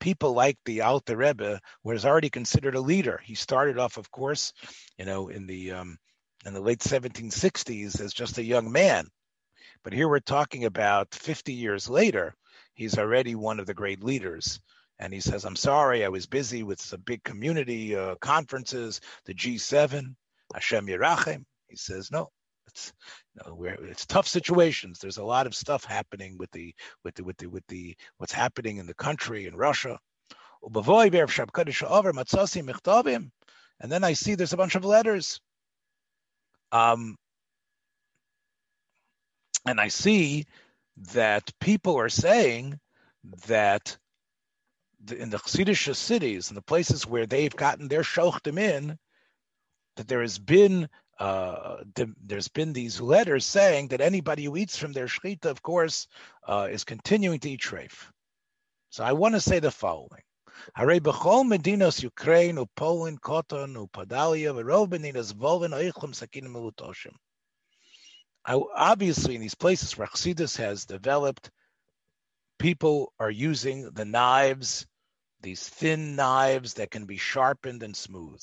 people like the Alter Rebbe was already considered a leader. He started off, of course, you know, in the um, in the late seventeen sixties as just a young man. But here we're talking about fifty years later, he's already one of the great leaders. And he says, I'm sorry, I was busy with some big community uh, conferences, the G seven. Hashem Yerachem. He says, no, it's no, we're, it's tough situations. There's a lot of stuff happening with the with the with the with the what's happening in the country in Russia. And then I see there's a bunch of letters. Um, and I see that people are saying that the, in the Chassidish cities and the places where they've gotten their shochtim in, that there has been uh, the, there's been these letters saying that anybody who eats from their shechita, of course, uh, is continuing to eat treif. So I want to say the following. Harei b'chol medinos Ukraine, uPoland, Koton, uPadalia, v'rov b'ninas volven oichlem sakinim u'lutoshim. Obviously, in these places where Chassidus has developed, people are using the knives, these thin knives that can be sharpened and smooth.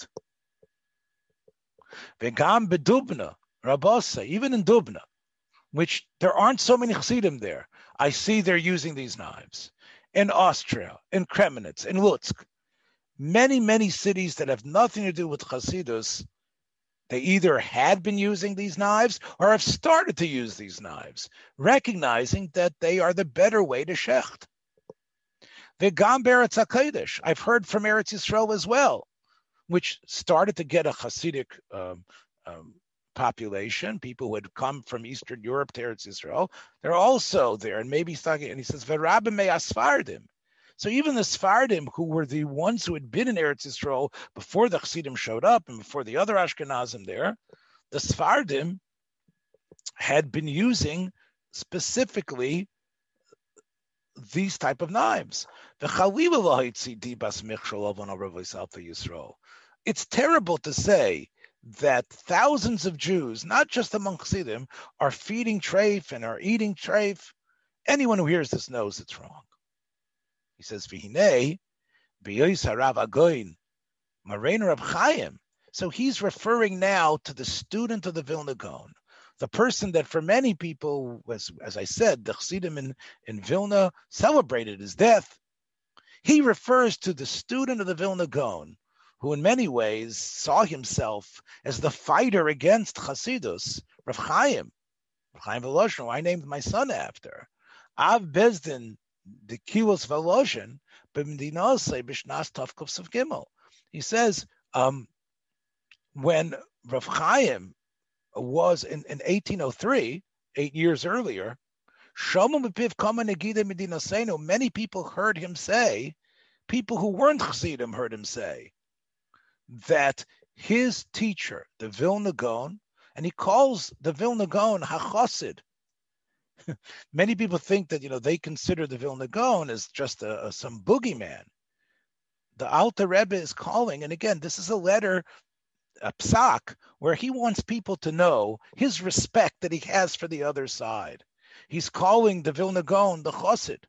V'gam b'Dubna, Rabosa, even in Dubna, which there aren't so many Chassidim there, I see they're using these knives. In Austria, in Kremenitz, in Lutsk, many, many cities that have nothing to do with Chassidus, they either had been using these knives or have started to use these knives, recognizing that they are the better way to shecht. V'gam b'Eretz HaKodesh, I've heard from Eretz Yisrael as well, which started to get a Hasidic um, um, population, people who had come from Eastern Europe to Eretz Yisrael. They're also there, and maybe talking, and he says, "V'rabim me'asfardim." So even the Sfardim, who were the ones who had been in Eretz Yisrael before the Chassidim showed up and before the other Ashkenazim there, the Sfardim had been using specifically these type of knives. It's terrible to say that thousands of Jews, not just among Chassidim, are feeding treif and are eating treif. Anyone who hears this knows it's wrong. He says, "V'hinei b'yois harav agoin marein Reb Chaim." So he's referring now to the student of the Vilna Gaon, the person that for many people was, as I said, the Chassidim in, in Vilna celebrated his death. He refers to the student of the Vilna Gaon, who in many ways saw himself as the fighter against Chassidus, Reb Chaim, Reb Chaim Volozhin, who I named my son after, Av Bezdin. The Kilos Volozhin, B'mdinase B'shnas Tovkuf of Gimel. He says um, when Reb Chaim was in, in eighteen oh three, eight years earlier, many people heard him say, people who weren't Chassidim heard him say, that his teacher, the Vilna Gaon, and he calls the Vilna Gaon HaChassid. Many people think that, you know, they consider the Vilna Gaon as just a, a, some boogeyman. The Alter Rebbe is calling, and again, this is a letter, a psak, where he wants people to know his respect that he has for the other side. He's calling the Vilna Gaon the Chassid.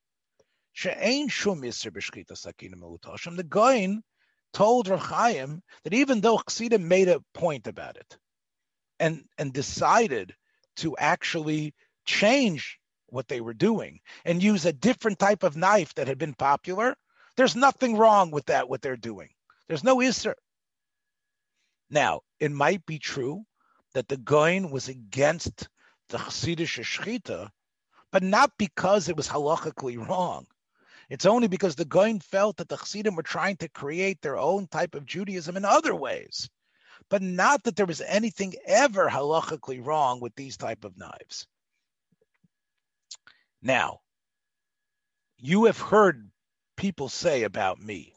She'ein shum yisur b'shchita sakinim u'lutoshim. The Gaon told Reb Chaim that even though Chassidim made a point about it and and decided to actually change what they were doing and use a different type of knife that had been popular, there's nothing wrong with that, what they're doing. There's no isser. Now, it might be true that the Gaon was against the Chassidish Shechita, but not because it was halachically wrong. It's only because the Gaon felt that the Chassidim were trying to create their own type of Judaism in other ways, but not that there was anything ever halachically wrong with these type of knives. Now, you have heard people say about me,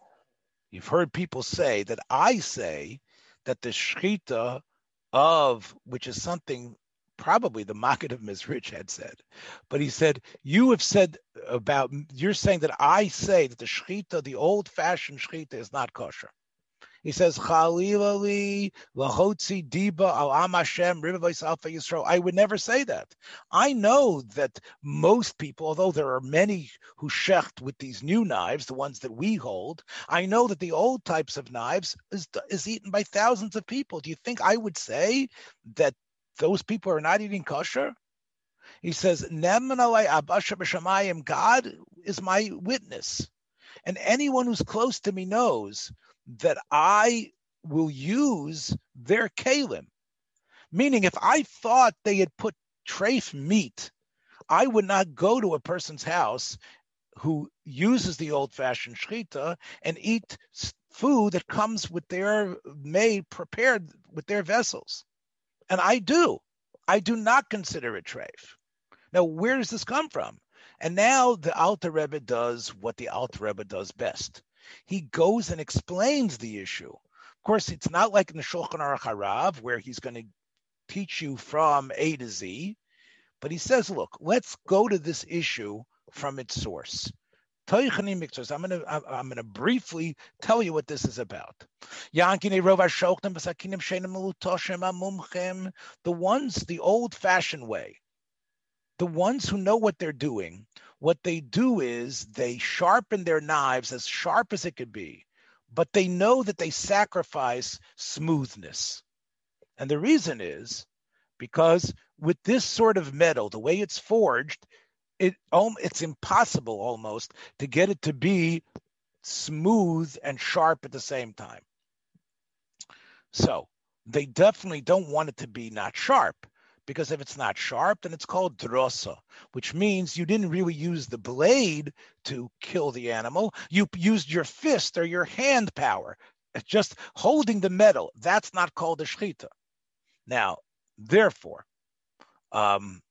you've heard people say that I say that the shechita of, which is something probably the Maggid of Mizritch had said, but he said, you have said about, you're saying that I say that the shechita, the old-fashioned shechita is not kosher. He says, Chalilali, Lahotzi, Diba, Al Am Hashem, Ribavais Alpha Yisro. I would never say that. I know that most people, although there are many who shecht with these new knives, the ones that we hold, I know that the old types of knives is, is eaten by thousands of people. Do you think I would say that those people are not eating kosher? He says, Nemanalai Abasha B'Shamayim, God is my witness. And anyone who's close to me knows that I will use their kalim. Meaning, if I thought they had put treif meat, I would not go to a person's house who uses the old-fashioned shechita and eat food that comes with their made, prepared with their vessels. And I do. I do not consider it treif. Now, where does this come from? And now the Alter Rebbe does what the Alter Rebbe does best. He goes and explains the issue. Of course, it's not like in the Shulchan Aruch Harav, where he's going to teach you from A to Z. But he says, look, let's go to this issue from its source. I'm gonna I'm gonna briefly tell you what this is about. The ones, the old-fashioned way, the ones who know what they're doing, what they do is they sharpen their knives as sharp as it could be, but they know that they sacrifice smoothness. And the reason is because with this sort of metal, the way it's forged, It, it's impossible almost to get it to be smooth and sharp at the same time. So they definitely don't want it to be not sharp, because if it's not sharp, then it's called drosa, which means you didn't really use the blade to kill the animal. You used your fist or your hand power, just holding the metal. That's not called a shechita. Now, therefore, um,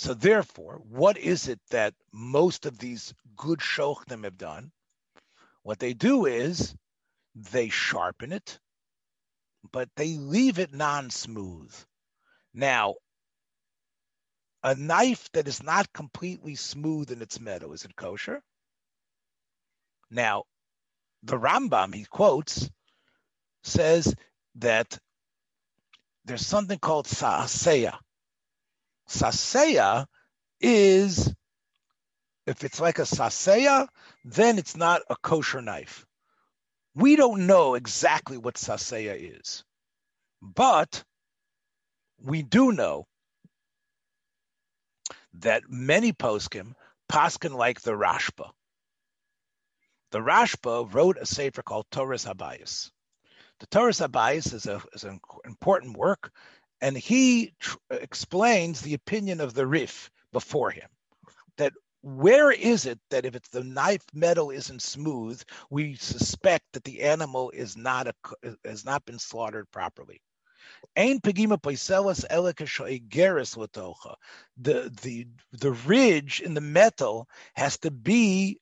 So therefore, what is it that most of these good shochnim have done? What they do is they sharpen it, but they leave it non-smooth. Now, a knife that is not completely smooth in its metal, is it kosher? Now, the Rambam, he quotes, says that there's something called sa'aseya. Saseya is, if it's like a saseya, then it's not a kosher knife. We don't know exactly what saseya is, but we do know that many poskim, poskin like the Rashba. The Rashba wrote a sefer called Torah's Habayis. The Torah's Habayis is, a, is an important work, and he tr- explains the opinion of the Rif before him, that where is it that if it's the knife metal isn't smooth, we suspect that the animal is not a, has not been slaughtered properly. The, the, the ridge in the metal has to be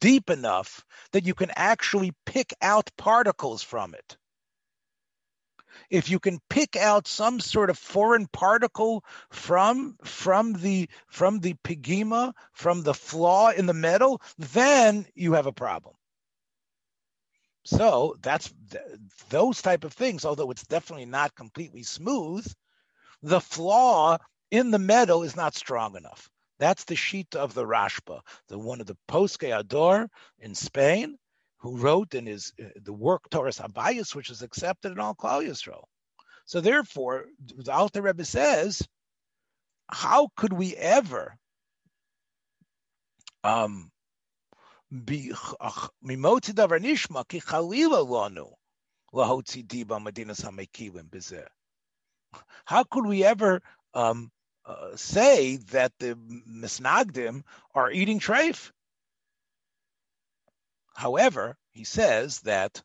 deep enough that you can actually pick out particles from it. If you can pick out some sort of foreign particle from from the from the pigima, from the flaw in the metal, then you have a problem. So that's th- those type of things, although it's definitely not completely smooth, the flaw in the metal is not strong enough. That's the sheet of the Rashba, the one of the Poskei Ador in Spain, who wrote in his uh, the work Torah's Habayis, which is accepted in all Klal Yisrael. So therefore, the Alter Rebbe says, how could we ever um, be mimotzi davar nishma ki chalila lanu lahotzi diba medinas hamekilim b'zeh? How could we ever um, uh, say that the misnagdim are eating treif? However, he says that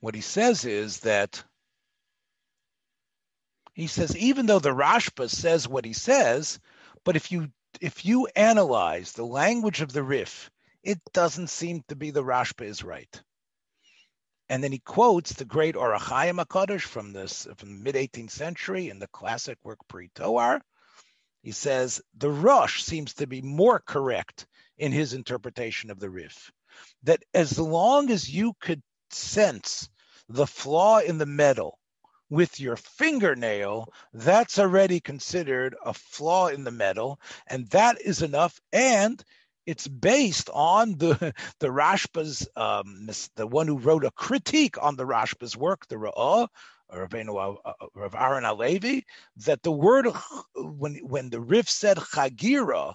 what he says is that he says, even though the Rashba says what he says, but if you if you analyze the language of the Rif, it doesn't seem to be the Rashba is right. And then he quotes the great Aruch Chaim HaKadosh from, this, from the mid-eighteenth century in the classic work Pri Tohar. He says, the Rosh seems to be more correct in his interpretation of the Rif, that as long as you could sense the flaw in the metal with your fingernail, that's already considered a flaw in the metal, and that is enough, and it's based on the the Rashba's, um, the one who wrote a critique on the Rashba's work, the Ra'ah, Rav Aaron Alevi, that the word, when when the Rif said chagira,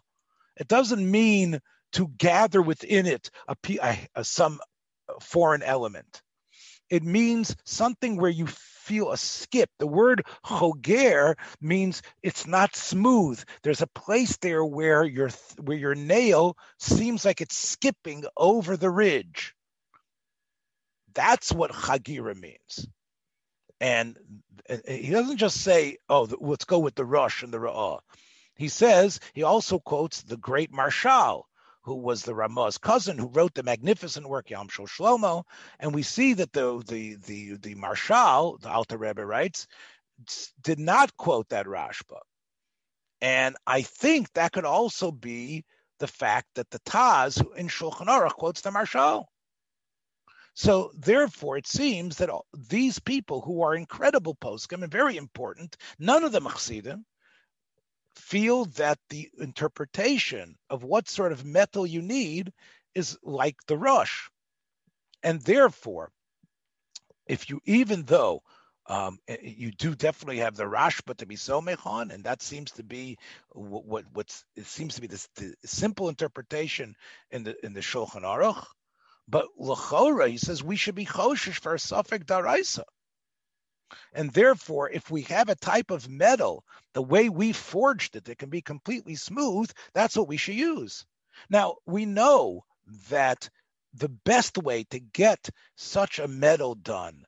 it doesn't mean to gather within it a, a, a some foreign element. It means something where you feel a skip. The word choger means it's not smooth. There's a place there where your where your nail seems like it's skipping over the ridge. That's what chagira means. And he doesn't just say, oh, let's go with the rush and the ra'ah. He says, he also quotes the great Marshal, who was the Ramah's cousin, who wrote the magnificent work Yam Shel Shlomo. And we see that the the the, the Marshal, the Alter Rebbe writes, did not quote that Rashba. And I think that could also be the fact that the Taz in Shulchan Aruch quotes the Marshal. So therefore, it seems that these people who are incredible poskim and very important, none of them Chassidim, feel that the interpretation of what sort of metal you need is like the rush. And therefore, if you, even though um, you do definitely have the Rashba to be Somech on, and that seems to be what, what what's, it seems to be this, the simple interpretation in the in the Shulchan Aruch, but l'chora, he says, we should be choshesh for a suffik daraisa. And therefore, if we have a type of metal, the way we forged it, that can be completely smooth, that's what we should use. Now, we know that the best way to get such a metal done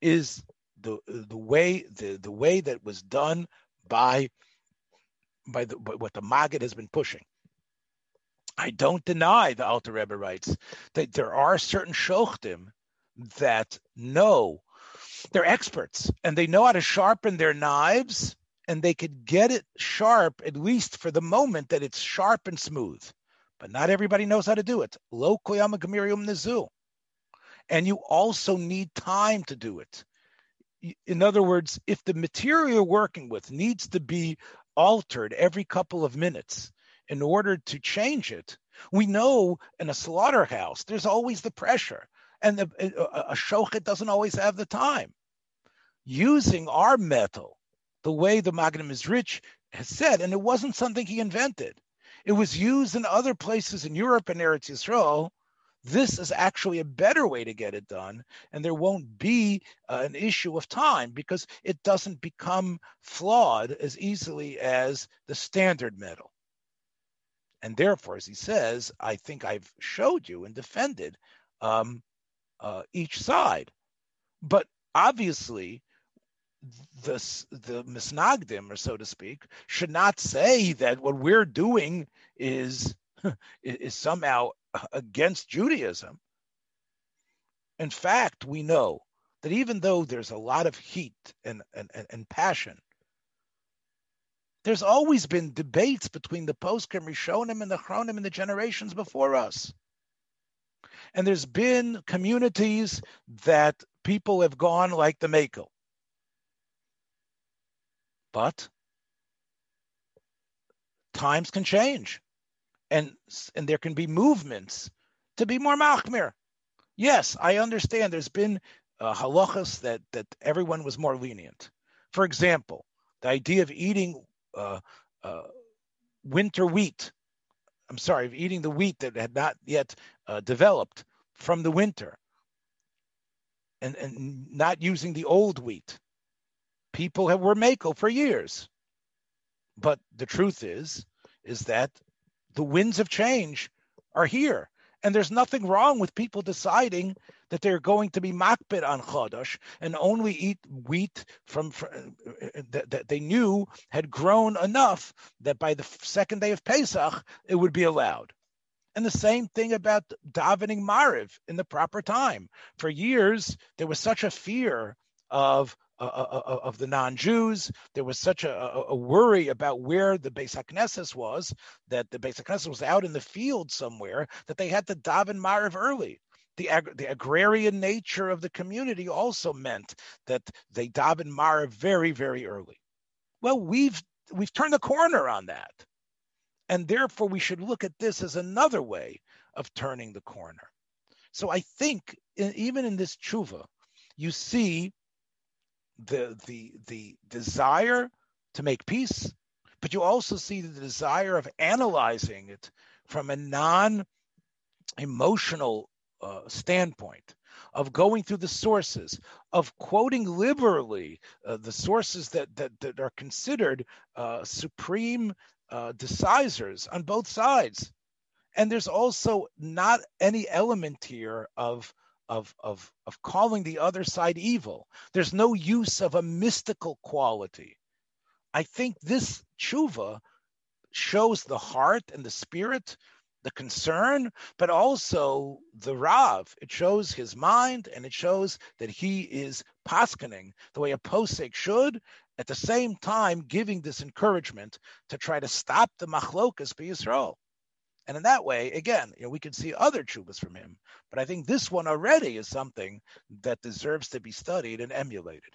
is the the way the, the way that was done by, by, the, by what the Maggid has been pushing. I don't deny, the Alter Rebbe writes, that there are certain shochtim that know, they're experts, and they know how to sharpen their knives, and they could get it sharp, at least for the moment, that it's sharp and smooth. But not everybody knows how to do it. Lo koyam gemirium nezu. And you also need time to do it. In other words, if the material you're working with needs to be altered every couple of minutes, in order to change it, we know in a slaughterhouse, there's always the pressure. And the, a, a shochet doesn't always have the time. Using our metal, the way the Maggid Mizritch has said, and it wasn't something he invented. It was used in other places in Europe and Eretz Yisrael. This is actually a better way to get it done. And there won't be uh, an issue of time because it doesn't become flawed as easily as the standard metal. And therefore, as he says, I think I've showed you and defended um, uh, each side. But obviously, the, the misnagdim, or so to speak, should not say that what we're doing is, is somehow against Judaism. In fact, we know that even though there's a lot of heat and, and, and passion, there's always been debates between the poskim Rishonim and the Chronim and the generations before us. And there's been communities that people have gone like the Makel. But times can change. And, and there can be movements to be more machmir. Yes, I understand there's been uh, halachas that, that everyone was more lenient. For example, the idea of eating Uh, uh, winter wheat, I'm sorry, of eating the wheat that had not yet uh, developed from the winter and, and not using the old wheat. People have, were Mako for years. But the truth is, is that the winds of change are here. And there's nothing wrong with people deciding that they're going to be makbid on Chodesh and only eat wheat from, from that, that they knew had grown enough that by the second day of Pesach, it would be allowed. And the same thing about davening Mariv in the proper time. For years, there was such a fear of Uh, of the non-Jews. There was such a, a, a worry about where the Beis HaKnesses was, that the Beis HaKnesses was out in the field somewhere, that they had to daven Mariv early. The, ag- the agrarian nature of the community also meant that they daven Mariv very, very early. Well, we've we've turned the corner on that. And therefore, we should look at this as another way of turning the corner. So I think, in, even in this tshuva, you see The, the the desire to make peace, but you also see the desire of analyzing it from a non-emotional uh, standpoint. of going through the sources, of quoting liberally uh, the sources that, that, that are considered uh, supreme uh, decisors on both sides. And there's also not any element here of Of, of, of calling the other side evil. There's no use of a mystical quality. I think this tshuva shows the heart and the spirit, the concern, but also the Rav. It shows his mind, and it shows that he is paskening the way a posek should, at the same time giving this encouragement to try to stop the machlokas b'Yisrael. And in that way, again, you know, we could see other tshuvas from him, but I think this one already is something that deserves to be studied and emulated.